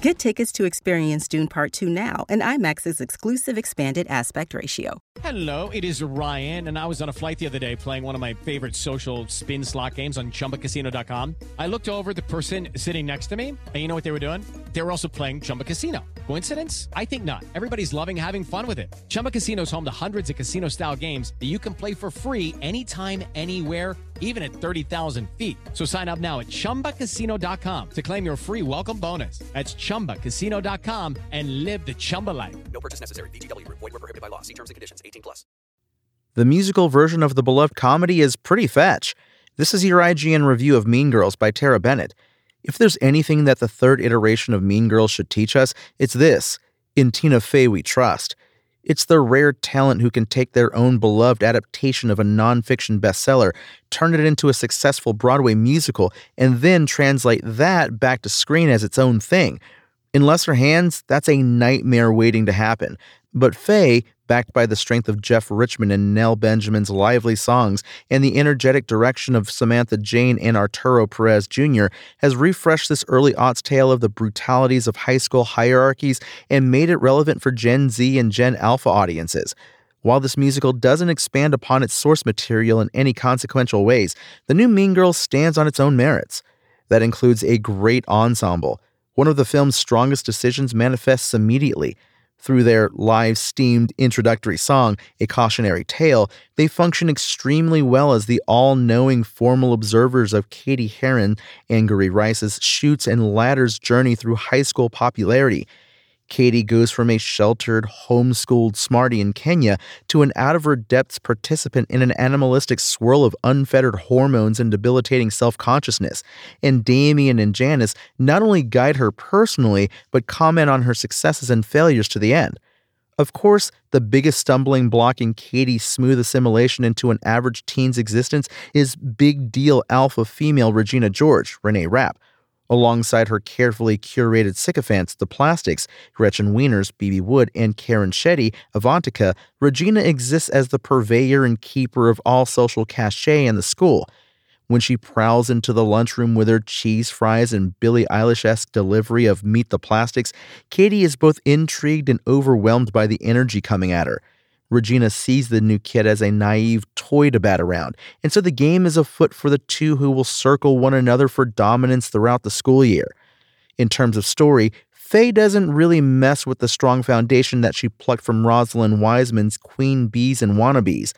Get tickets to experience Dune Part 2 now and IMAX's exclusive expanded aspect ratio. Hello, it is Ryan, and I was on a flight the other day playing one of my favorite social spin slot games on chumbacasino.com. I looked over at the person sitting next to me, and you know what they were doing? They were also playing Chumba Casino. Coincidence? I think not. Everybody's loving having fun with it. Chumba Casino is home to hundreds of casino-style games that you can play for free anytime, anywhere, even at 30,000 feet. So sign up now at chumbacasino.com to claim your free welcome bonus. That's chumbacasino.com and live the Chumba life. No purchase necessary. VGW Group. Void where prohibited by law. See terms and conditions. 18+. The musical version of the beloved comedy is pretty fetch. This is your IGN review of Mean Girls by Tara Bennett. If there's anything that the third iteration of Mean Girls should teach us, it's this: in Tina Fey we trust. It's the rare talent who can take their own beloved adaptation of a nonfiction bestseller, turn it into a successful Broadway musical, and then translate that back to screen as its own thing. In lesser hands, that's a nightmare waiting to happen. But Fey, backed by the strength of Jeff Richmond and Nell Benjamin's lively songs and the energetic direction of Samantha Jayne and Arturo Perez Jr., has refreshed this early aughts tale of the brutalities of high school hierarchies and made it relevant for Gen Z and Gen Alpha audiences. While this musical doesn't expand upon its source material in any consequential ways, the new Mean Girls stands on its own merits. That includes a great ensemble. One of the film's strongest decisions manifests immediately. Through their live steamed introductory song, A Cautionary Tale, they function extremely well as the all-knowing formal observers of Cady Heron, Angourie Rice's Chutes and Ladders journey through high school popularity. Cady goes from a sheltered, homeschooled smarty in Kenya to an out-of-her-depths participant in an animalistic swirl of unfettered hormones and debilitating self-consciousness. And Damien and Janis not only guide her personally, but comment on her successes and failures to the end. Of course, the biggest stumbling block in Katie's smooth assimilation into an average teen's existence is big deal alpha female Regina George, Renee Rapp, alongside her carefully curated sycophants, the Plastics, Gretchen Wieners, Bebe Wood, and Karen Shetty, Avantika. Regina exists as the purveyor and keeper of all social cachet in the school. When she prowls into the lunchroom with her cheese fries and Billie Eilish-esque delivery of Meet the Plastics, Cady is both intrigued and overwhelmed by the energy coming at her. Regina sees the new kid as a naive toy to bat around, and so the game is afoot for the two who will circle one another for dominance throughout the school year. In terms of story, Fey doesn't really mess with the strong foundation that she plucked from Rosalind Wiseman's Queen Bees and Wannabes.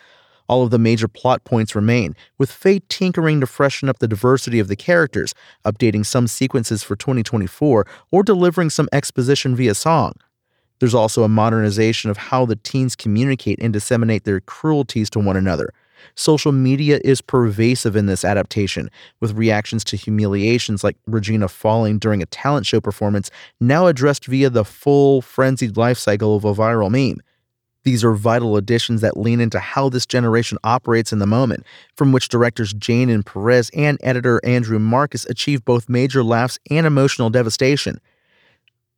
All of the major plot points remain, with Fey tinkering to freshen up the diversity of the characters, updating some sequences for 2024, or delivering some exposition via song. There's also a modernization of how the teens communicate and disseminate their cruelties to one another. Social media is pervasive in this adaptation, with reactions to humiliations like Regina falling during a talent show performance now addressed via the full, frenzied life cycle of a viral meme. These are vital additions that lean into how this generation operates in the moment, from which directors Jayne and Perez and editor Andrew Marcus achieve both major laughs and emotional devastation.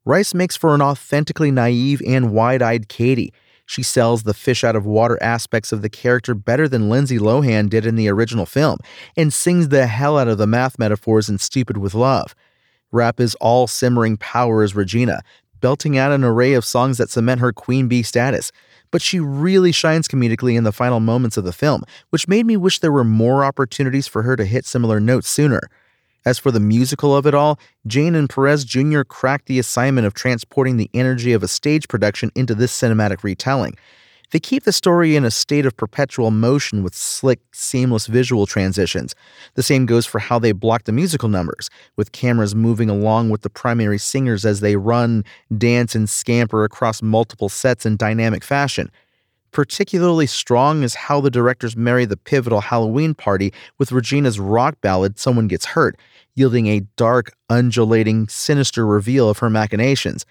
Rice makes for an authentically naive and wide-eyed Cady. She sells the fish-out-of-water aspects of the character better than Lindsay Lohan did in the original film, and sings the hell out of the math metaphors in Stupid with Love. Rapp is all simmering power as Regina, belting out an array of songs that cement her queen bee status. But she really shines comedically in the final moments of the film, which made me wish there were more opportunities for her to hit similar notes sooner. As for the musical of it all, Jayne and Perez Jr. cracked the assignment of transporting the energy of a stage production into this cinematic retelling. They keep the story in a state of perpetual motion with slick, seamless visual transitions. The same goes for how they block the musical numbers, with cameras moving along with the primary singers as they run, dance, and scamper across multiple sets in dynamic fashion. Particularly strong is how the directors marry the pivotal Halloween party with Regina's rock ballad, Someone Gets Hurt, yielding a dark, undulating, sinister reveal of her machinations.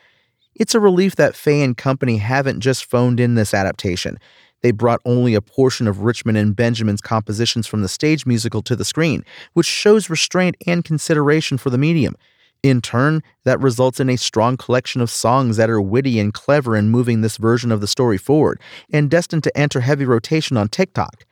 It's a relief that Fey and company haven't just phoned in this adaptation. They brought only a portion of Richmond and Benjamin's compositions from the stage musical to the screen, which shows restraint and consideration for the medium. In turn, that results in a strong collection of songs that are witty and clever in moving this version of the story forward, and destined to enter heavy rotation on TikTok.